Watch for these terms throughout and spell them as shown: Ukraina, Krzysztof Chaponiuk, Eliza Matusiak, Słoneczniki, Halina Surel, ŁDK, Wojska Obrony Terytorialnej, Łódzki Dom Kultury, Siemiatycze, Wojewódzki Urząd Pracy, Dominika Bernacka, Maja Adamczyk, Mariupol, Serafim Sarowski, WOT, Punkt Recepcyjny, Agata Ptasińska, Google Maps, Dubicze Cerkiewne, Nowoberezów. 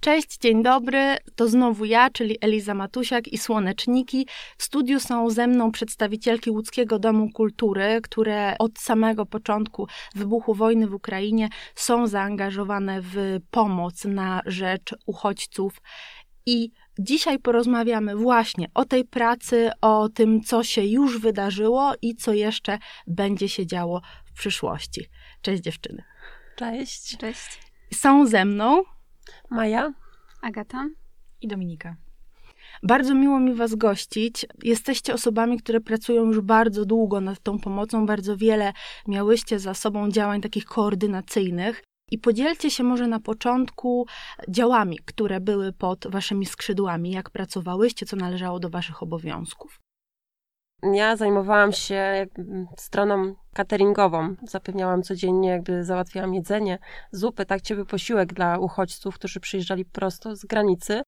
Cześć, dzień dobry, to znowu ja, czyli Eliza Matusiak i Słoneczniki. W studiu są ze mną przedstawicielki Łódzkiego Domu Kultury, które od samego początku wybuchu wojny w Ukrainie są zaangażowane w pomoc na rzecz uchodźców i dzisiaj porozmawiamy właśnie o tej pracy, o tym, co się już wydarzyło i co jeszcze będzie się działo w przyszłości. Cześć dziewczyny. Cześć. Cześć. Są ze mną Maja, Agata i Dominika. Bardzo miło mi was gościć. Jesteście osobami, które pracują już bardzo długo nad tą pomocą. Bardzo wiele miałyście za sobą działań takich koordynacyjnych. I podzielcie się może na początku działami, które były pod waszymi skrzydłami. Jak pracowałyście, co należało do waszych obowiązków? Ja zajmowałam się stroną cateringową. Zapewniałam codziennie, załatwiałam jedzenie, zupy, ciepły posiłek dla uchodźców, którzy przyjeżdżali prosto z granicy.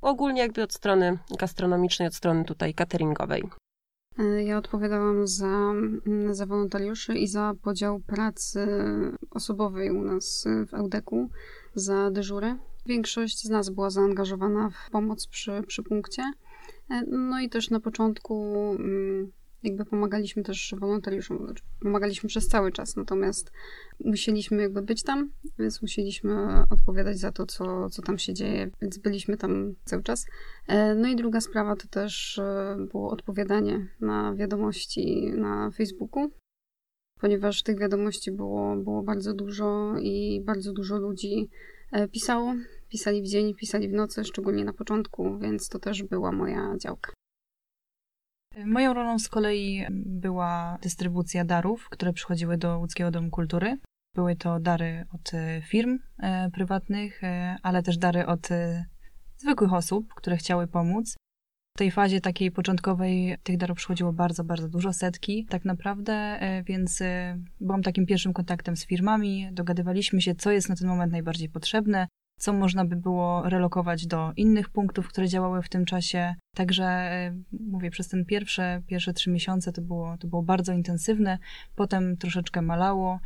Ogólnie od strony gastronomicznej, od strony tutaj cateringowej. Ja odpowiadałam za wolontariuszy i za podział pracy osobowej u nas w ŁDK-u, za dyżury. Większość z nas była zaangażowana w pomoc przy punkcie. No i też na początku pomagaliśmy też wolontariuszom, pomagaliśmy przez cały czas, natomiast musieliśmy być tam, więc musieliśmy odpowiadać za to, co tam się dzieje, więc byliśmy tam cały czas. No i druga sprawa to też było odpowiadanie na wiadomości na Facebooku, ponieważ tych wiadomości było bardzo dużo i bardzo dużo ludzi pisało. Pisali w dzień, pisali w nocy, szczególnie na początku, więc to też była moja działka. Moją rolą z kolei była dystrybucja darów, które przychodziły do Łódzkiego Domu Kultury. Były to dary od firm prywatnych, ale też dary od zwykłych osób, które chciały pomóc. W tej fazie takiej początkowej tych darów przychodziło bardzo, bardzo dużo, setki tak naprawdę, więc byłam takim pierwszym kontaktem z firmami. Dogadywaliśmy się, co jest na ten moment najbardziej potrzebne, co można by było relokować do innych punktów, które działały w tym czasie. Także mówię, przez ten pierwsze 3 miesiące to było bardzo intensywne, potem troszeczkę malało,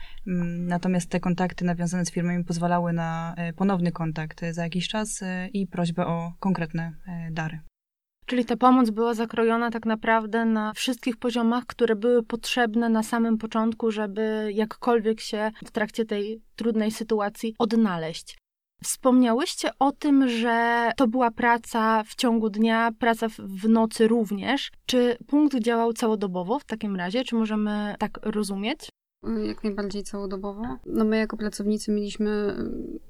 natomiast te kontakty nawiązane z firmami pozwalały na ponowny kontakt za jakiś czas i prośbę o konkretne dary. Czyli ta pomoc była zakrojona tak naprawdę na wszystkich poziomach, które były potrzebne na samym początku, żeby jakkolwiek się w trakcie tej trudnej sytuacji odnaleźć. Wspomniałyście o tym, że to była praca w ciągu dnia, praca w nocy również. Czy punkt działał całodobowo w takim razie? Czy możemy tak rozumieć? Jak najbardziej całodobowo. My jako pracownicy mieliśmy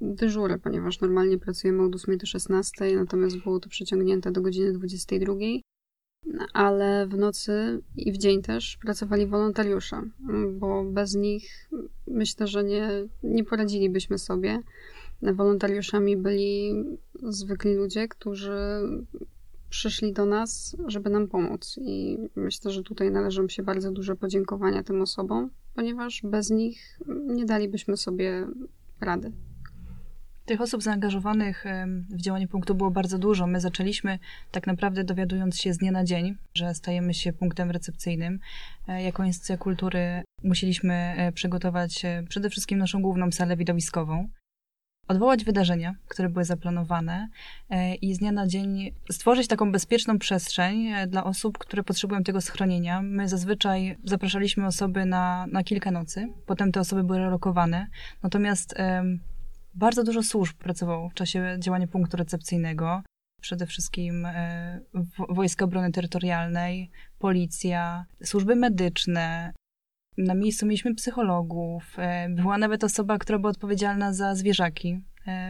dyżury, ponieważ normalnie pracujemy od 8 do 16, natomiast było to przeciągnięte do godziny 22. Ale w nocy i w dzień też pracowali wolontariusze, bo bez nich myślę, że nie poradzilibyśmy sobie. Wolontariuszami byli zwykli ludzie, którzy przyszli do nas, żeby nam pomóc. I myślę, że tutaj należą się bardzo duże podziękowania tym osobom, ponieważ bez nich nie dalibyśmy sobie rady. Tych osób zaangażowanych w działanie punktu było bardzo dużo. My zaczęliśmy tak naprawdę dowiadując się z dnia na dzień, że stajemy się punktem recepcyjnym. Jako instytucja kultury musieliśmy przygotować przede wszystkim naszą główną salę widowiskową, odwołać wydarzenia, które były zaplanowane i z dnia na dzień stworzyć taką bezpieczną przestrzeń dla osób, które potrzebują tego schronienia. My zazwyczaj zapraszaliśmy osoby na kilka nocy, potem te osoby były relokowane, natomiast bardzo dużo służb pracowało w czasie działania punktu recepcyjnego, przede wszystkim Wojska Obrony Terytorialnej, policja, służby medyczne. Na miejscu mieliśmy psychologów, była nawet osoba, która była odpowiedzialna za zwierzaki,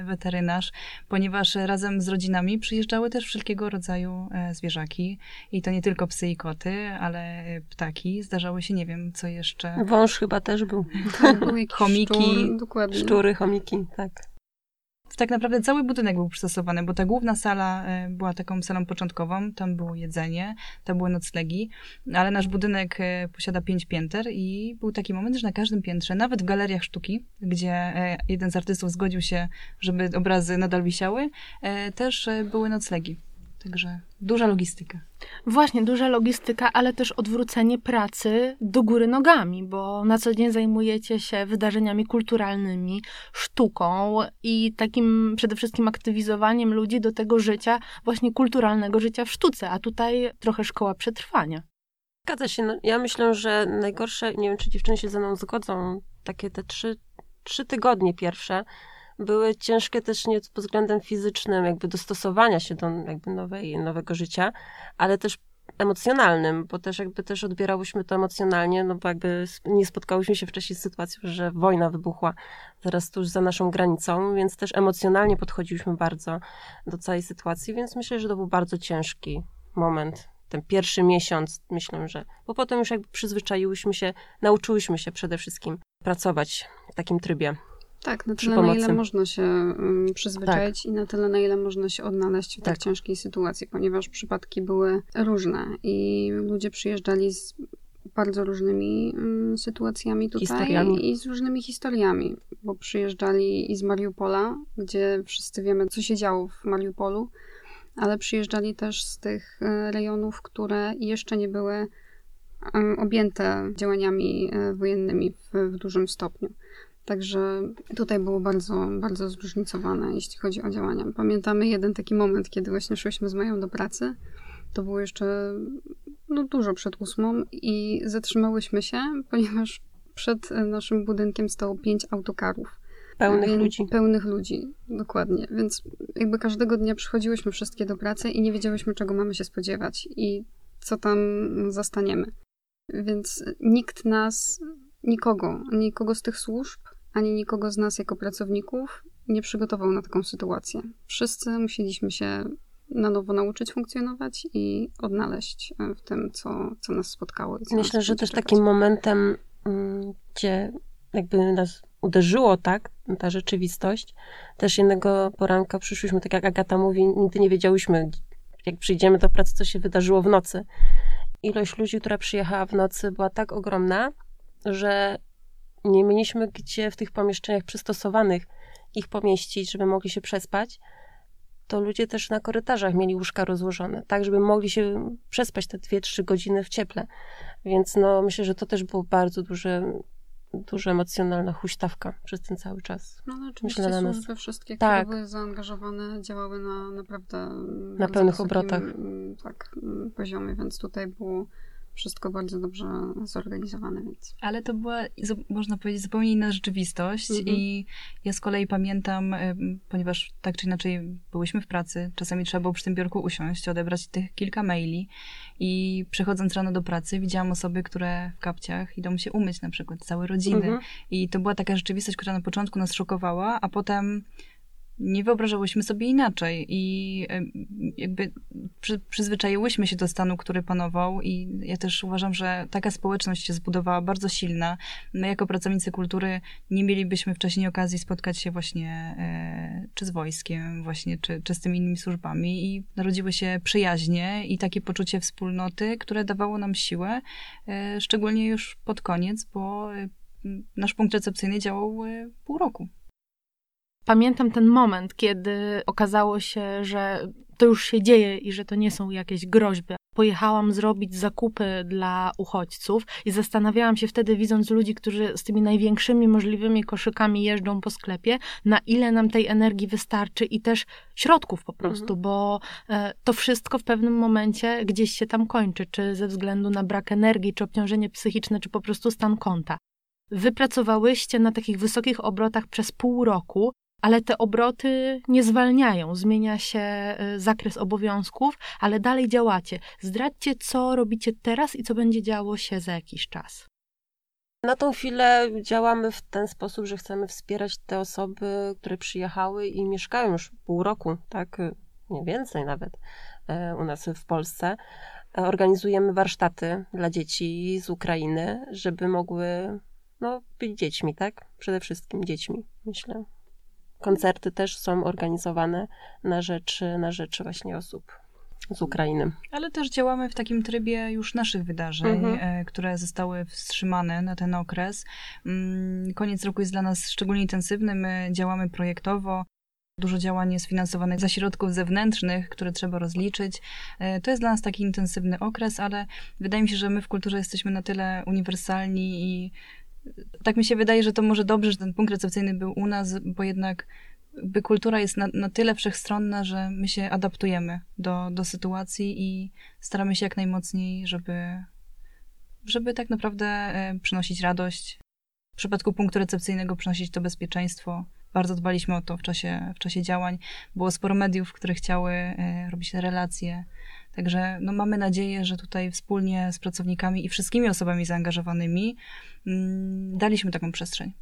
weterynarz, ponieważ razem z rodzinami przyjeżdżały też wszelkiego rodzaju zwierzaki. I to nie tylko psy i koty, ale ptaki. Zdarzały się, nie wiem, co jeszcze. Wąż chyba też był. Chomiki, szczury, chomiki, tak. Tak naprawdę cały budynek był przystosowany, bo ta główna sala była taką salą początkową, tam było jedzenie, tam były noclegi, ale nasz budynek posiada 5 pięter i był taki moment, że na każdym piętrze, nawet w galeriach sztuki, gdzie jeden z artystów zgodził się, żeby obrazy nadal wisiały, też były noclegi. Także duża logistyka. Właśnie, duża logistyka, ale też odwrócenie pracy do góry nogami, bo na co dzień zajmujecie się wydarzeniami kulturalnymi, sztuką i takim przede wszystkim aktywizowaniem ludzi do tego życia, właśnie kulturalnego życia w sztuce, a tutaj trochę szkoła przetrwania. Zgadza się. Ja myślę, że najgorsze, nie wiem, czy dziewczyny się ze mną zgodzą, takie te trzy tygodnie pierwsze były ciężkie też nie pod względem fizycznym, jakby dostosowania się do jakby nowego życia, ale też emocjonalnym, bo też jakby też odbierałyśmy to emocjonalnie, no bo jakby nie spotkałyśmy się wcześniej z sytuacją, że wojna wybuchła zaraz tuż za naszą granicą, więc też emocjonalnie podchodziłyśmy bardzo do całej sytuacji, więc myślę, że to był bardzo ciężki moment. Ten pierwszy miesiąc, myślę, że... Bo potem już jakby przyzwyczaiłyśmy się, nauczyłyśmy się przede wszystkim pracować w takim trybie. Tak, na tyle, na ile można się przyzwyczaić i na tyle, na ile można się odnaleźć w tak ciężkiej sytuacji, ponieważ przypadki były różne i ludzie przyjeżdżali z bardzo różnymi sytuacjami tutaj historiami. I z różnymi historiami, bo przyjeżdżali i z Mariupola, gdzie wszyscy wiemy, co się działo w Mariupolu, ale przyjeżdżali też z tych rejonów, które jeszcze nie były objęte działaniami wojennymi w dużym stopniu. Także tutaj było bardzo, bardzo zróżnicowane, jeśli chodzi o działania. Pamiętamy jeden taki moment, kiedy właśnie szłyśmy z Mają do pracy. To było jeszcze dużo przed 8:00 i zatrzymałyśmy się, ponieważ przed naszym budynkiem stało 5 autokarów. Pełnych ludzi, dokładnie. Więc jakby każdego dnia przychodziłyśmy wszystkie do pracy i nie wiedziałyśmy, czego mamy się spodziewać i co tam zastaniemy. Więc nikt nas, nikogo z tych służb, ani nikogo z nas jako pracowników nie przygotował na taką sytuację. Wszyscy musieliśmy się na nowo nauczyć funkcjonować i odnaleźć w tym, co nas spotkało. I co myślę, że też takim momentem, gdzie jakby nas uderzyło, tak, ta rzeczywistość. Też jednego poranka przyszłyśmy, tak jak Agata mówi, nigdy nie wiedziałyśmy, jak przyjdziemy do pracy, co się wydarzyło w nocy. Ilość ludzi, która przyjechała w nocy, była tak ogromna, że nie mieliśmy gdzie w tych pomieszczeniach przystosowanych ich pomieścić, żeby mogli się przespać. To ludzie też na korytarzach mieli łóżka rozłożone, tak, żeby mogli się przespać te 2-3 godziny w cieple. Więc myślę, że to też było bardzo duża emocjonalna huśtawka przez ten cały czas. No oczywiście myślę, służby wszystkie, tak, które były zaangażowane, działały na naprawdę... Na pełnych obrotach. Tak, poziomie, więc tutaj było wszystko bardzo dobrze zorganizowane. Więc. Ale to była, można powiedzieć, zupełnie inna rzeczywistość i ja z kolei pamiętam, ponieważ tak czy inaczej byłyśmy w pracy, czasami trzeba było przy tym biurku usiąść, odebrać tych kilka maili i przychodząc rano do pracy widziałam osoby, które w kapciach idą się umyć na przykład, całe rodziny. I to była taka rzeczywistość, która na początku nas szokowała, a potem nie wyobrażałyśmy sobie inaczej i jakby przyzwyczaiłyśmy się do stanu, który panował i ja też uważam, że taka społeczność się zbudowała bardzo silna. My jako pracownicy kultury nie mielibyśmy wcześniej okazji spotkać się właśnie czy z wojskiem właśnie, czy z tymi innymi służbami i narodziły się przyjaźnie i takie poczucie wspólnoty, które dawało nam siłę, szczególnie już pod koniec, bo nasz punkt recepcyjny działał pół roku. Pamiętam ten moment, kiedy okazało się, że to już się dzieje i że to nie są jakieś groźby. Pojechałam zrobić zakupy dla uchodźców i zastanawiałam się wtedy, widząc ludzi, którzy z tymi największymi możliwymi koszykami jeżdżą po sklepie, na ile nam tej energii wystarczy i też środków po prostu, bo to wszystko w pewnym momencie gdzieś się tam kończy, czy ze względu na brak energii, czy obciążenie psychiczne, czy po prostu stan konta. Wypracowałyście na takich wysokich obrotach przez pół roku, ale te obroty nie zwalniają, zmienia się zakres obowiązków, ale dalej działacie. Zdradźcie, co robicie teraz i co będzie działo się za jakiś czas. Na tą chwilę działamy w ten sposób, że chcemy wspierać te osoby, które przyjechały i mieszkają już pół roku, tak, nie więcej nawet u nas w Polsce. Organizujemy warsztaty dla dzieci z Ukrainy, żeby mogły być dziećmi, tak? Przede wszystkim dziećmi, myślę. Koncerty też są organizowane na rzecz właśnie osób z Ukrainy. Ale też działamy w takim trybie już naszych wydarzeń, które zostały wstrzymane na ten okres. Koniec roku jest dla nas szczególnie intensywny. My działamy projektowo. Dużo działań jest finansowanych ze środków zewnętrznych, które trzeba rozliczyć. To jest dla nas taki intensywny okres, ale wydaje mi się, że my w kulturze jesteśmy na tyle uniwersalni i tak mi się wydaje, że to może dobrze, że ten punkt recepcyjny był u nas, bo jednak kultura jest na tyle wszechstronna, że my się adaptujemy do sytuacji i staramy się jak najmocniej, żeby tak naprawdę przynosić radość. W przypadku punktu recepcyjnego przynosić to bezpieczeństwo. Bardzo dbaliśmy o to w czasie działań. Było sporo mediów, które chciały robić relacje. Także no, mamy nadzieję, że tutaj wspólnie z pracownikami i wszystkimi osobami zaangażowanymi daliśmy taką przestrzeń.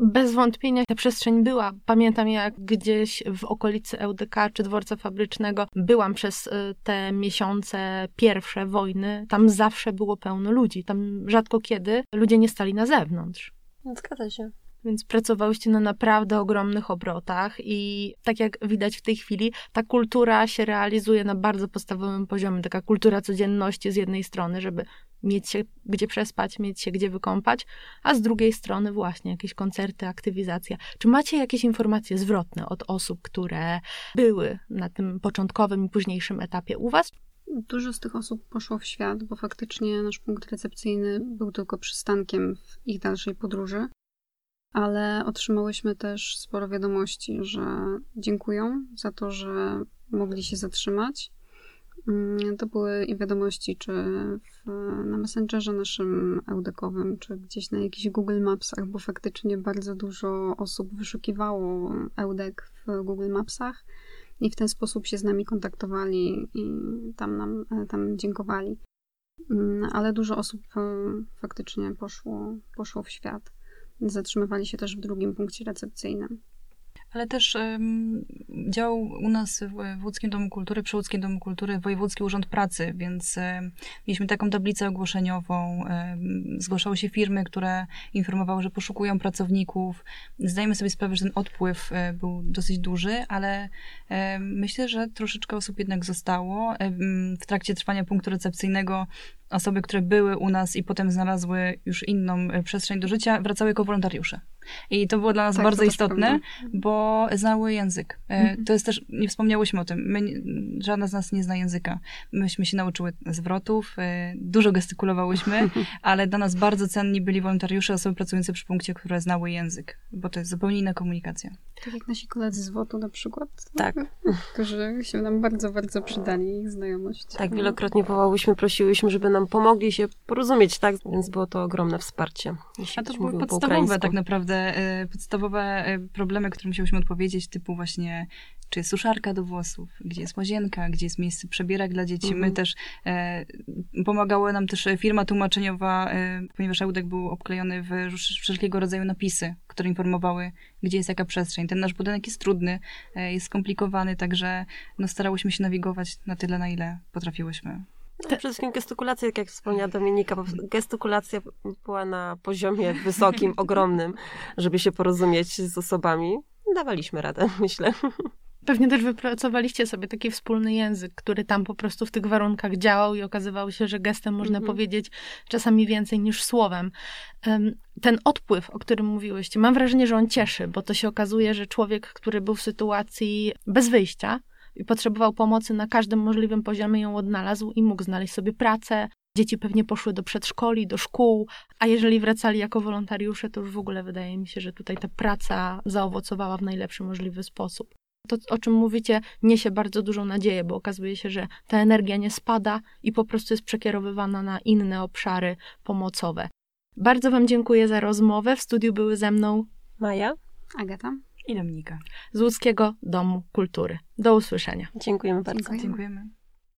Bez wątpienia ta przestrzeń była. Pamiętam, jak gdzieś w okolicy ŁDK czy dworca fabrycznego byłam przez te miesiące pierwsze wojny. Tam zawsze było pełno ludzi. Tam rzadko kiedy ludzie nie stali na zewnątrz. Zgadza się. Więc pracowałyście na naprawdę ogromnych obrotach i tak jak widać w tej chwili, ta kultura się realizuje na bardzo podstawowym poziomie. Taka kultura codzienności z jednej strony, żeby mieć się gdzie przespać, mieć się gdzie wykąpać, a z drugiej strony właśnie jakieś koncerty, aktywizacja. Czy macie jakieś informacje zwrotne od osób, które były na tym początkowym i późniejszym etapie u was? Dużo z tych osób poszło w świat, bo faktycznie nasz punkt recepcyjny był tylko przystankiem w ich dalszej podróży. Ale otrzymałyśmy też sporo wiadomości, że dziękują za to, że mogli się zatrzymać. To były wiadomości czy na Messengerze naszym ŁDK-owym, czy gdzieś na jakichś Google Mapsach, bo faktycznie bardzo dużo osób wyszukiwało ŁDK w Google Mapsach i w ten sposób się z nami kontaktowali i tam dziękowali. Ale dużo osób faktycznie poszło w świat. Zatrzymywali się też w drugim punkcie recepcyjnym. Ale też dział u nas w Łódzkim Domu Kultury, przy Łódzkim Domu Kultury Wojewódzki Urząd Pracy, więc mieliśmy taką tablicę ogłoszeniową. Zgłaszały się firmy, które informowały, że poszukują pracowników. Zdajemy sobie sprawę, że ten odpływ był dosyć duży, ale myślę, że troszeczkę osób jednak zostało. W trakcie trwania punktu recepcyjnego osoby, które były u nas i potem znalazły już inną przestrzeń do życia, wracały jako wolontariusze. I to było dla nas bardzo istotne, prawda. Bo znały język. To jest też, nie wspomniałyśmy o tym, żadna z nas nie zna języka. Myśmy się nauczyły zwrotów, dużo gestykulowałyśmy, ale dla nas bardzo cenni byli wolontariusze, osoby pracujące przy punkcie, które znały język, bo to jest zupełnie inna komunikacja. Tak jak nasi koledzy z WOT-u na przykład, tak. Którzy się nam bardzo, bardzo przydali, ich znajomość. Tak, wielokrotnie wołałyśmy, prosiłyśmy, żeby nam pomogli się porozumieć, tak? Więc było to ogromne wsparcie. A to były podstawowe tak naprawdę podstawowe problemy, które musiałyśmy odpowiedzieć, typu właśnie, czy jest suszarka do włosów, gdzie jest łazienka, gdzie jest miejsce przebierak dla dzieci. My też, pomagała nam też firma tłumaczeniowa, ponieważ ŁDK był obklejony w wszelkiego rodzaju napisy, które informowały, gdzie jest jaka przestrzeń. Ten nasz budynek jest trudny, jest skomplikowany, także no, starałyśmy się nawigować na tyle, na ile potrafiłyśmy. No, przede wszystkim gestykulacja, tak jak wspomniała Dominika, gestykulacja była na poziomie wysokim, ogromnym, żeby się porozumieć z osobami. Dawaliśmy radę, myślę. Pewnie też wypracowaliście sobie taki wspólny język, który tam po prostu w tych warunkach działał i okazywało się, że gestem można powiedzieć czasami więcej niż słowem. Ten odpływ, o którym mówiłyście, mam wrażenie, że on cieszy, bo to się okazuje, że człowiek, który był w sytuacji bez wyjścia, i potrzebował pomocy na każdym możliwym poziomie, ją odnalazł i mógł znaleźć sobie pracę. Dzieci pewnie poszły do przedszkoli, do szkół, a jeżeli wracali jako wolontariusze, to już w ogóle wydaje mi się, że tutaj ta praca zaowocowała w najlepszy możliwy sposób. To, o czym mówicie, niesie bardzo dużą nadzieję, bo okazuje się, że ta energia nie spada i po prostu jest przekierowywana na inne obszary pomocowe. Bardzo wam dziękuję za rozmowę. W studiu były ze mną Maja, Agata i Dominika z Łódzkiego Domu Kultury. Do usłyszenia. Dziękujemy bardzo. Dziękujemy.